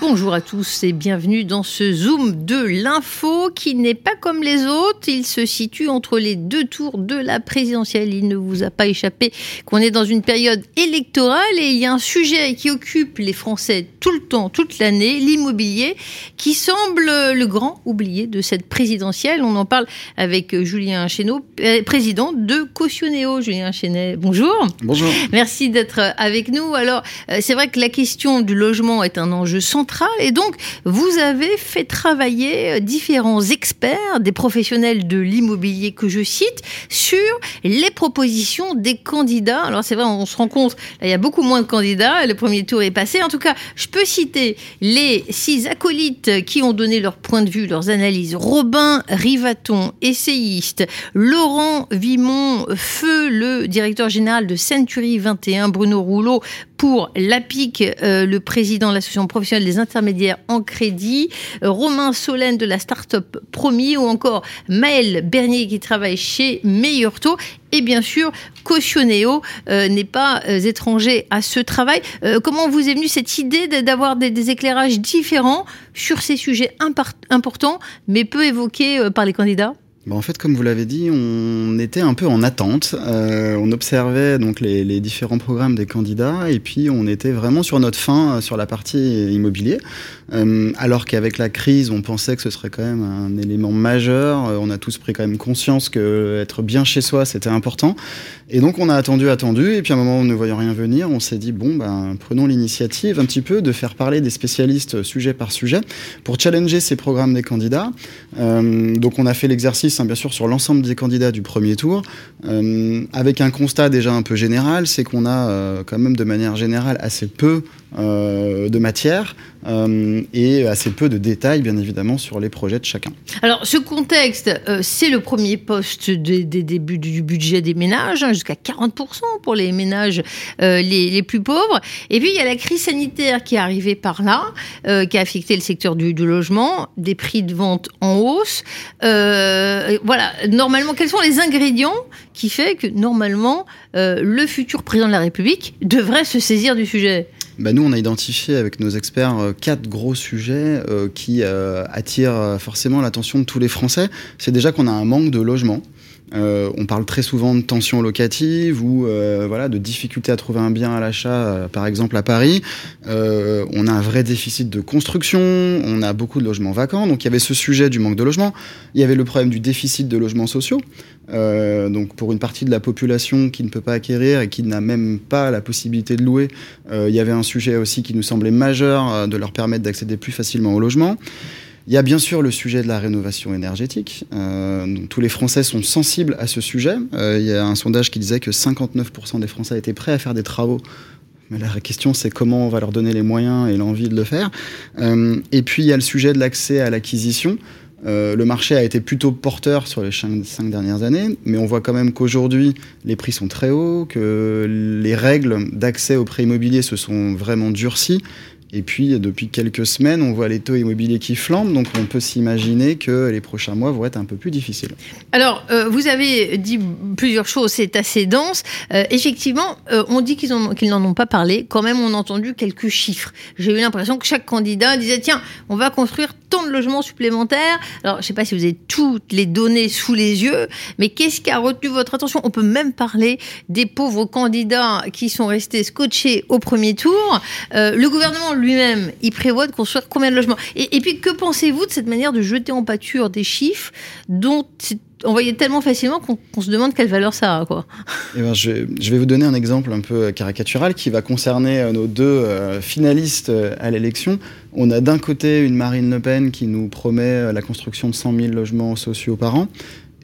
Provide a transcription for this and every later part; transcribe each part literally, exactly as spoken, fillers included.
Bonjour à tous et bienvenue dans ce Zoom de l'info qui n'est pas comme les autres. Il se situe entre les deux tours de la présidentielle. Il ne vous a pas échappé qu'on est dans une période électorale et il y a un sujet qui occupe les Français tout le temps, toute l'année, l'immobilier, qui semble le grand oublié de cette présidentielle. On en parle avec Julien Chenet, président de Cautioneo. Julien Chenet, bonjour. Bonjour. Merci d'être avec nous. Alors, c'est vrai que la question du logement est un enjeu central. Et donc, vous avez fait travailler différents experts, des professionnels de l'immobilier que je cite, sur les propositions des candidats. Alors, c'est vrai, on se rend compte, là, il y a beaucoup moins de candidats. Le premier tour est passé. En tout cas, je peux citer les six acolytes qui ont donné leur point de vue, leurs analyses. Robin Rivaton, essayiste. Laurent Vimont, feu, le directeur général de Century vingt et un. Bruno Rouleau, pour l'A P I C, euh, le président de l'association professionnelle des intermédiaires en crédit, euh, Romain Solenne de la start-up Promy, ou encore Maël Bernier qui travaille chez Meilleur Taux. Et bien sûr, Cautioneo euh, n'est pas euh, étranger à ce travail. Euh, comment vous est venue cette idée d'avoir des, des éclairages différents sur ces sujets impar- importants, mais peu évoqués euh, par les candidats ? Bon, en fait, comme vous l'avez dit, on était un peu en attente. Euh, on observait donc les, les différents programmes des candidats et puis on était vraiment sur notre fin euh, sur la partie immobilier. Euh, alors qu'avec la crise, on pensait que ce serait quand même un élément majeur. Euh, on a tous pris quand même conscience que être bien chez soi, c'était important. Et donc on a attendu, attendu. Et puis à un moment, on ne voyait rien venir. On s'est dit bon, ben prenons l'initiative un petit peu de faire parler des spécialistes euh, sujet par sujet pour challenger ces programmes des candidats. Euh, donc on a fait l'exercice, bien sûr, sur l'ensemble des candidats du premier tour, euh, avec un constat déjà un peu général, c'est qu'on a euh, quand même de manière générale assez peu euh, de matière euh, et assez peu de détails, bien évidemment, sur les projets de chacun. Alors, ce contexte, euh, c'est le premier poste des, des débuts du budget des ménages, hein, jusqu'à quarante pour cent pour les ménages euh, les, les plus pauvres. Et puis, il y a la crise sanitaire qui est arrivée par là, euh, qui a affecté le secteur du, du logement, des prix de vente en hausse. Euh, Voilà, normalement, quels sont les ingrédients qui font que, normalement, euh, le futur président de la République devrait se saisir du sujet ? Bah nous, on a identifié avec nos experts euh, quatre gros sujets euh, qui euh, attirent forcément l'attention de tous les Français. C'est déjà qu'on a un manque de logement. Euh, on parle très souvent de tensions locatives ou euh, voilà, de difficultés à trouver un bien à l'achat, euh, par exemple à Paris. Euh, on a un vrai déficit de construction, on a beaucoup de logements vacants. Donc il y avait ce sujet du manque de logement. Il y avait le problème du déficit de logements sociaux. Euh, donc pour une partie de la population qui ne peut pas acquérir et qui n'a même pas la possibilité de louer, euh, il y avait un sujet aussi qui nous semblait majeur, euh, de leur permettre d'accéder plus facilement au logement. Il y a bien sûr le sujet de la rénovation énergétique. Euh, donc tous les Français sont sensibles à ce sujet. Euh, il y a un sondage qui disait que cinquante-neuf pour cent des Français étaient prêts à faire des travaux. Mais la question, c'est comment on va leur donner les moyens et l'envie de le faire. Euh, et puis, il y a le sujet de l'accès à l'acquisition. Euh, le marché a été plutôt porteur sur les cinq, cinq dernières années, mais on voit quand même qu'aujourd'hui, les prix sont très hauts, que les règles d'accès au prêt immobilier se sont vraiment durcies. Et puis, depuis quelques semaines, on voit les taux immobiliers qui flambent, donc on peut s'imaginer que les prochains mois vont être un peu plus difficiles. Alors, euh, vous avez dit plusieurs choses, c'est assez dense. Euh, effectivement, euh, on dit qu'ils, ont, qu'ils n'en ont pas parlé. Quand même, on a entendu quelques chiffres. J'ai eu l'impression que chaque candidat disait « Tiens, on va construire tant de logements supplémentaires ». Alors, je ne sais pas si vous avez toutes les données sous les yeux, mais qu'est-ce qui a retenu votre attention ? On peut même parler des pauvres candidats qui sont restés scotchés au premier tour. Euh, le gouvernement lui-même, il prévoit de construire combien de logements ? et, et puis, que pensez-vous de cette manière de jeter en pâture des chiffres dont on voyait tellement facilement qu'on, qu'on se demande quelle valeur ça a, quoi. Eh ben, je, je vais vous donner un exemple un peu caricatural qui va concerner nos deux euh, finalistes à l'élection. On a d'un côté une Marine Le Pen qui nous promet la construction de cent mille logements sociaux par an.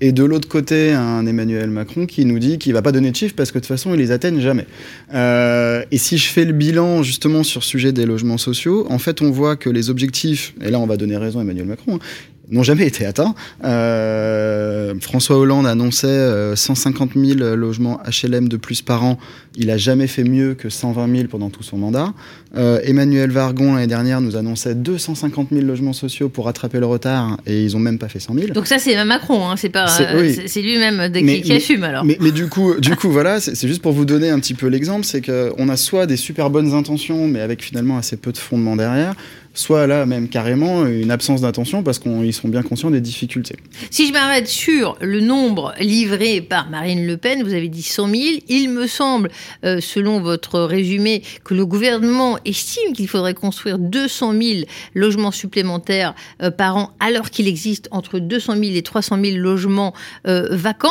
Et de l'autre côté, un Emmanuel Macron qui nous dit qu'il ne va pas donner de chiffres parce que de toute façon, il ne les atteigne jamais. Euh, et si je fais le bilan justement sur le sujet des logements sociaux, en fait, on voit que les objectifs, et là on va donner raison à Emmanuel Macron, hein, n'ont jamais été atteints. Euh, François Hollande annonçait cent cinquante mille logements H L M de plus par an. Il n'a jamais fait mieux que cent vingt mille pendant tout son mandat. Euh, Emmanuel Wargon, l'année dernière, nous annonçait deux cent cinquante mille logements sociaux pour rattraper le retard, et ils n'ont même pas fait cent mille. Donc ça, c'est même Macron, hein, c'est, pas, c'est, oui. c'est, c'est lui-même mais, qui, mais, qui assume, alors. Mais, mais du coup, du coup voilà, c'est, c'est juste pour vous donner un petit peu l'exemple, c'est qu'on a soit des super bonnes intentions, mais avec finalement assez peu de fondement derrière, soit là même carrément une absence d'intention parce qu'ils sont bien conscients des difficultés. Si je m'arrête sur le nombre livré par Marine Le Pen, vous avez dit cent mille. Il me semble, euh, selon votre résumé, que le gouvernement estime qu'il faudrait construire deux cent mille logements supplémentaires euh, par an, alors qu'il existe entre deux cent mille et trois cent mille logements euh, vacants.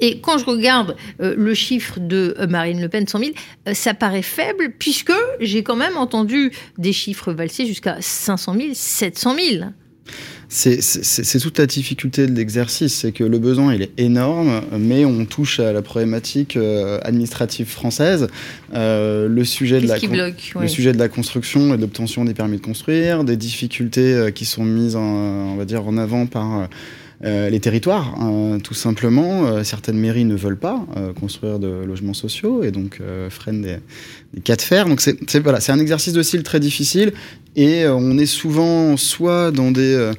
Et quand je regarde euh, le chiffre de Marine Le Pen, cent mille, euh, ça paraît faible, puisque j'ai quand même entendu des chiffres valser jusqu'à cinq cent mille, sept cent mille. C'est, c'est, c'est toute la difficulté de l'exercice, c'est que le besoin il est énorme, mais on touche à la problématique euh, administrative française. Euh, le sujet de la con- bloque, ouais. le sujet de la construction et de l'obtention des permis de construire, des difficultés euh, qui sont mises en, on va dire en avant par euh, Euh, les territoires, hein, tout simplement. Euh, certaines mairies ne veulent pas euh, construire de logements sociaux et donc euh, freinent des, des cas de fer. Donc c'est, c'est, voilà, c'est un exercice de style très difficile, et euh, on est souvent soit dans des, euh,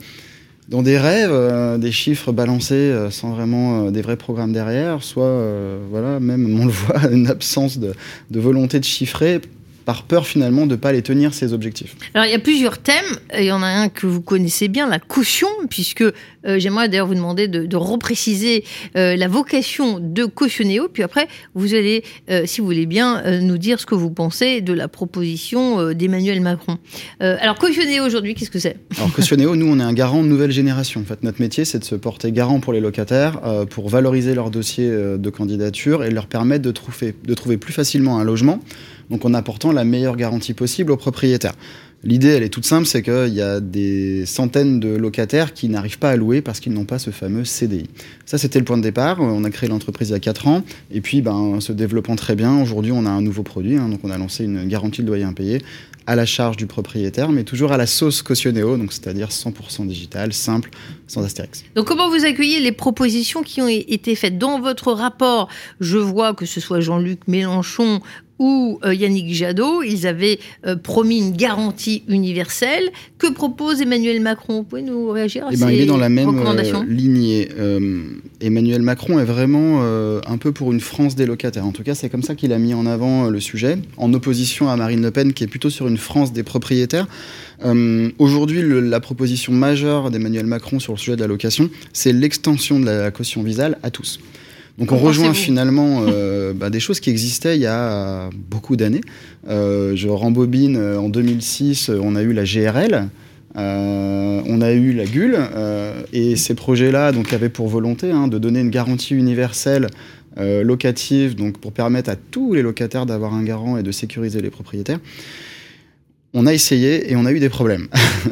dans des rêves, euh, des chiffres balancés euh, sans vraiment euh, des vrais programmes derrière, soit euh, voilà, même on le voit, une absence de, de volonté de chiffrer, par peur finalement de ne pas les tenir, ces objectifs. Alors il y a plusieurs thèmes, il y en a un que vous connaissez bien, la caution, puisque euh, j'aimerais d'ailleurs vous demander de, de repréciser euh, la vocation de Cautioneo, puis après vous allez, euh, si vous voulez bien, euh, nous dire ce que vous pensez de la proposition euh, d'Emmanuel Macron. Euh, alors Cautioneo aujourd'hui, qu'est-ce que c'est ? Alors Cautioneo, nous on est un garant de nouvelle génération. En fait, notre métier c'est de se porter garant pour les locataires, euh, pour valoriser leur dossier euh, de candidature et leur permettre de trouver, de trouver plus facilement un logement, donc en apportant la meilleure garantie possible aux propriétaires. L'idée, elle est toute simple, c'est qu'il y a des centaines de locataires qui n'arrivent pas à louer parce qu'ils n'ont pas ce fameux C D I. Ça, c'était le point de départ. On a créé l'entreprise il y a quatre ans, et puis, ben, se développant très bien, aujourd'hui, on a un nouveau produit, hein, donc on a lancé une garantie de loyer impayé à la charge du propriétaire, mais toujours à la sauce Cautioneo, donc c'est-à-dire cent pour cent digital, simple, sans astérix. Donc comment vous accueillez les propositions qui ont été faites ? Dans votre rapport, je vois que ce soit Jean-Luc Mélenchon ou euh, Yannick Jadot, ils avaient euh, promis une garantie universelle. Que propose Emmanuel Macron ? Vous pouvez nous réagir à eh ben, ces recommandations ? Il est dans la même euh, lignée. Euh, Emmanuel Macron est vraiment euh, un peu pour une France des locataires. En tout cas, c'est comme ça qu'il a mis en avant euh, le sujet, en opposition à Marine Le Pen, qui est plutôt sur une France des propriétaires. Euh, aujourd'hui, le, la proposition majeure d'Emmanuel Macron sur le sujet de la location, c'est l'extension de la caution visale à tous. Donc on rejoint finalement euh, bah, des choses qui existaient il y a beaucoup d'années. Euh, je rembobine, en deux mille six, on a eu la G R L, euh, on a eu la G U L, euh, et ces projets-là donc, avaient pour volonté hein, de donner une garantie universelle euh, locative, donc pour permettre à tous les locataires d'avoir un garant et de sécuriser les propriétaires. On a essayé et on a eu des problèmes.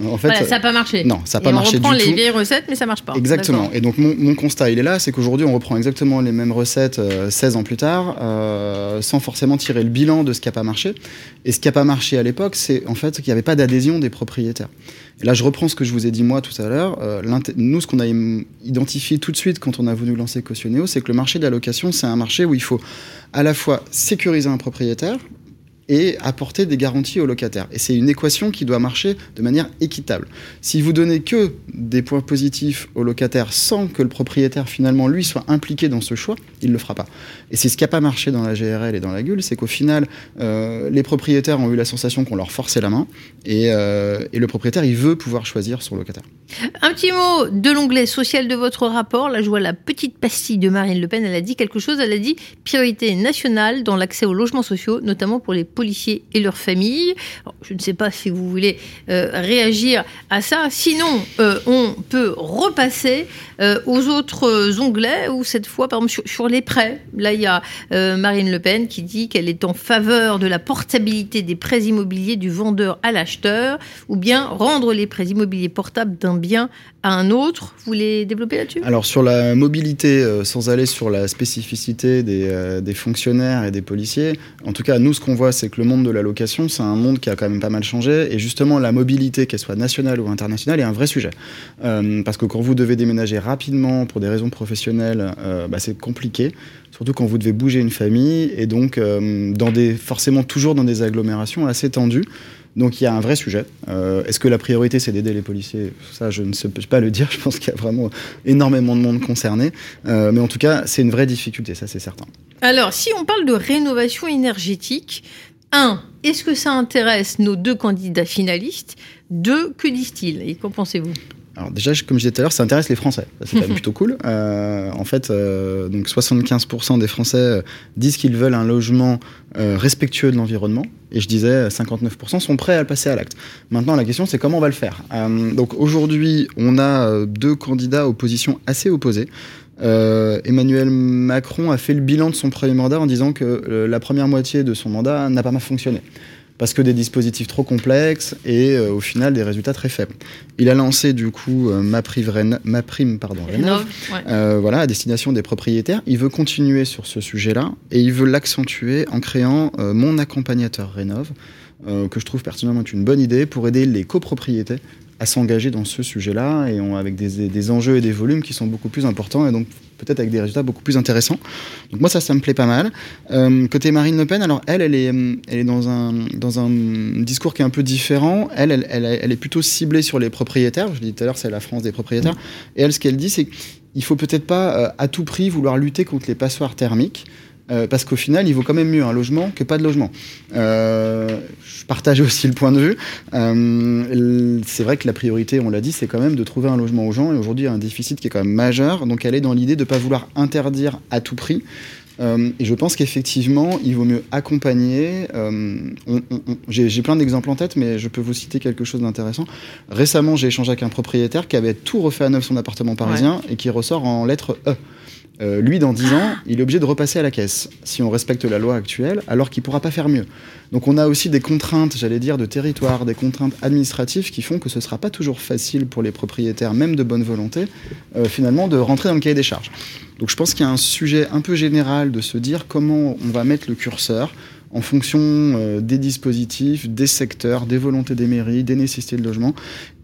en fait, voilà, ça n'a pas marché. Non, ça n'a pas marché du tout. On reprend les vieilles recettes, mais ça ne marche pas. Exactement. D'accord. Et donc, mon, mon constat, il est là, c'est qu'aujourd'hui, on reprend exactement les mêmes recettes euh, seize ans plus tard, euh, sans forcément tirer le bilan de ce qui n'a pas marché. Et ce qui n'a pas marché à l'époque, c'est en fait qu'il n'y avait pas d'adhésion des propriétaires. Et là, je reprends ce que je vous ai dit moi tout à l'heure. Euh, nous, ce qu'on a identifié tout de suite quand on a voulu lancer Cautioneo, c'est que le marché de la location, c'est un marché où il faut à la fois sécuriser un propriétaire et apporter des garanties aux locataires. Et c'est une équation qui doit marcher de manière équitable. Si vous donnez que des points positifs aux locataires sans que le propriétaire, finalement, lui, soit impliqué dans ce choix, il ne le fera pas. Et c'est ce qui n'a pas marché dans la G R L et dans la G U L, c'est qu'au final, euh, les propriétaires ont eu la sensation qu'on leur forçait la main, et, euh, et le propriétaire, il veut pouvoir choisir son locataire. Un petit mot de l'onglet social de votre rapport. Là, je vois la petite pastille de Marine Le Pen. Elle a dit quelque chose, elle a dit « priorité nationale dans l'accès aux logements sociaux, notamment pour les policiers et leurs familles ». Alors, je ne sais pas si vous voulez euh, réagir à ça. Sinon, euh, on peut repasser euh, aux autres onglets où cette fois, par exemple, sur, sur les prêts. Là, il y a euh, Marine Le Pen qui dit qu'elle est en faveur de la portabilité des prêts immobiliers du vendeur à l'acheteur, ou bien rendre les prêts immobiliers portables d'un bien à un autre. Vous voulez développer là-dessus ? Alors, sur la mobilité, euh, sans aller sur la spécificité des, euh, des fonctionnaires et des policiers, en tout cas, nous, ce qu'on voit, c'est que le monde de la location, c'est un monde qui a quand même pas mal changé. Et justement, la mobilité, qu'elle soit nationale ou internationale, est un vrai sujet. Euh, parce que quand vous devez déménager rapidement pour des raisons professionnelles, euh, bah, c'est compliqué. Surtout quand vous devez bouger une famille et donc euh, dans des, forcément toujours dans des agglomérations assez tendues. Donc il y a un vrai sujet. Euh, est-ce que la priorité, c'est d'aider les policiers ? Ça, je ne sais pas le dire. Je pense qu'il y a vraiment énormément de monde concerné. Euh, mais en tout cas, c'est une vraie difficulté, ça c'est certain. Alors, si on parle de rénovation énergétique, un, est-ce que ça intéresse nos deux candidats finalistes ? Deux, que disent-ils ? Et qu'en pensez-vous ? Alors déjà, comme je disais tout à l'heure, ça intéresse les Français. C'est quand même plutôt cool. Euh, en fait, euh, donc soixante-quinze pour cent des Français disent qu'ils veulent un logement euh, respectueux de l'environnement. Et je disais, cinquante-neuf pour cent sont prêts à passer à l'acte. Maintenant, la question, c'est comment on va le faire. Euh, donc aujourd'hui, on a deux candidats aux positions assez opposées. Euh, Emmanuel Macron a fait le bilan de son premier mandat en disant que euh, la première moitié de son mandat n'a pas mal fonctionné. Parce que des dispositifs trop complexes et euh, au final des résultats très faibles. Il a lancé du coup euh, MaPrimeRénov', ouais. euh, voilà, à destination des propriétaires. Il veut continuer sur ce sujet-là et il veut l'accentuer en créant euh, mon accompagnateur Rénov', euh, que je trouve personnellement une bonne idée pour aider les copropriétés à s'engager dans ce sujet-là et on, avec des, des enjeux et des volumes qui sont beaucoup plus importants et donc peut-être avec des résultats beaucoup plus intéressants. Donc moi, ça, ça me plaît pas mal. Euh, côté Marine Le Pen, alors elle, elle est, elle est dans un, dans un discours qui est un peu différent. Elle, elle, elle, elle est plutôt ciblée sur les propriétaires. Je l'ai dit tout à l'heure, c'est la France des propriétaires. Et elle, ce qu'elle dit, c'est qu'il faut peut-être pas euh, à tout prix vouloir lutter contre les passoires thermiques. Euh, parce qu'au final, il vaut quand même mieux un logement que pas de logement. Euh, je partage aussi le point de vue. Euh, c'est vrai que la priorité, on l'a dit, c'est quand même de trouver un logement aux gens. Et aujourd'hui, il y a un déficit qui est quand même majeur. Donc, elle est dans l'idée de ne pas vouloir interdire à tout prix. Euh, et je pense qu'effectivement, il vaut mieux accompagner. Euh, on, on, on, j'ai, j'ai plein d'exemples en tête, mais je peux vous citer quelque chose d'intéressant. Récemment, j'ai échangé avec un propriétaire qui avait tout refait à neuf son appartement parisien ouais. et qui ressort en lettre E. Euh, lui, dans dix ans, il est obligé de repasser à la caisse, si on respecte la loi actuelle, alors qu'il ne pourra pas faire mieux. Donc on a aussi des contraintes, j'allais dire, de territoire, des contraintes administratives qui font que ce ne sera pas toujours facile pour les propriétaires, même de bonne volonté, euh, finalement, de rentrer dans le cahier des charges. Donc je pense qu'il y a un sujet un peu général de se dire comment on va mettre le curseur en fonction euh, des dispositifs, des secteurs, des volontés des mairies, des nécessités de logement.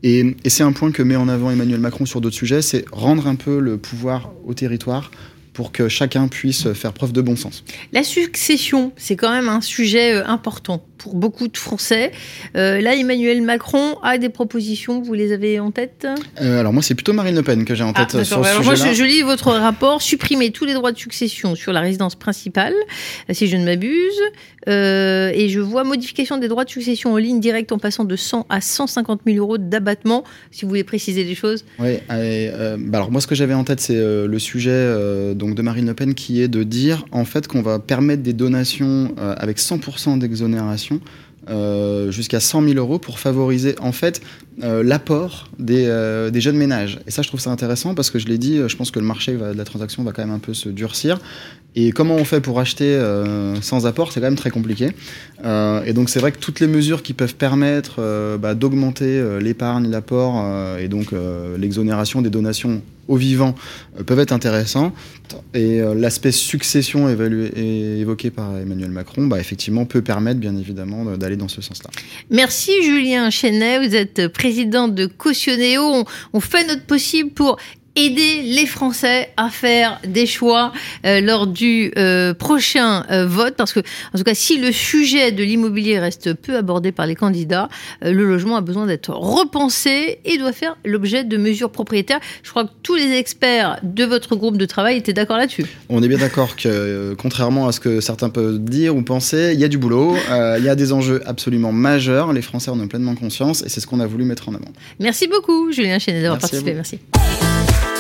Et, et c'est un point que met en avant Emmanuel Macron sur d'autres sujets, c'est rendre un peu le pouvoir au territoire pour que chacun puisse faire preuve de bon sens. La succession, c'est quand même un sujet important pour beaucoup de Français. Euh, là, Emmanuel Macron a des propositions, vous les avez en tête ? euh, Alors moi, c'est plutôt Marine Le Pen que j'ai en tête ah, sur ce alors sujet-là. Moi, je, je lis votre rapport, supprimer tous les droits de succession sur la résidence principale, si je ne m'abuse. Euh, et je vois modification des droits de succession en ligne directe en passant de cent à cent cinquante mille euros d'abattement, si vous voulez préciser des choses. Oui, euh, bah alors moi ce que j'avais en tête c'est euh, le sujet euh, donc de Marine Le Pen qui est de dire en fait qu'on va permettre des donations euh, avec cent pour cent d'exonération Euh, jusqu'à cent mille euros pour favoriser en fait euh, l'apport des, euh, des jeunes ménages. Et ça, je trouve ça intéressant parce que je l'ai dit, je pense que le marché va, de la transaction va quand même un peu se durcir. Et comment on fait pour acheter euh, sans apport, c'est quand même très compliqué. Euh, et donc c'est vrai que toutes les mesures qui peuvent permettre euh, bah, d'augmenter euh, l'épargne, l'apport euh, et donc euh, l'exonération des donations aux vivants euh, peuvent être intéressants. Et euh, l'aspect succession évalué, et évoqué par Emmanuel Macron, bah, effectivement, peut permettre, bien évidemment, d'aller dans ce sens-là. Merci Julien Chenet, vous êtes président de Cautioneo. On, on fait notre possible pour aider les Français à faire des choix euh, lors du euh, prochain euh, vote, parce que, en tout cas, si le sujet de l'immobilier reste peu abordé par les candidats, euh, le logement a besoin d'être repensé et doit faire l'objet de mesures propriétaires. Je crois que tous les experts de votre groupe de travail étaient d'accord là-dessus. On est bien d'accord que, euh, contrairement à ce que certains peuvent dire ou penser, il y a du boulot, euh, il y a des enjeux absolument majeurs, les Français en ont pleinement conscience, et c'est ce qu'on a voulu mettre en avant. Merci beaucoup, Julien Chenet, d'avoir Merci participé. Merci.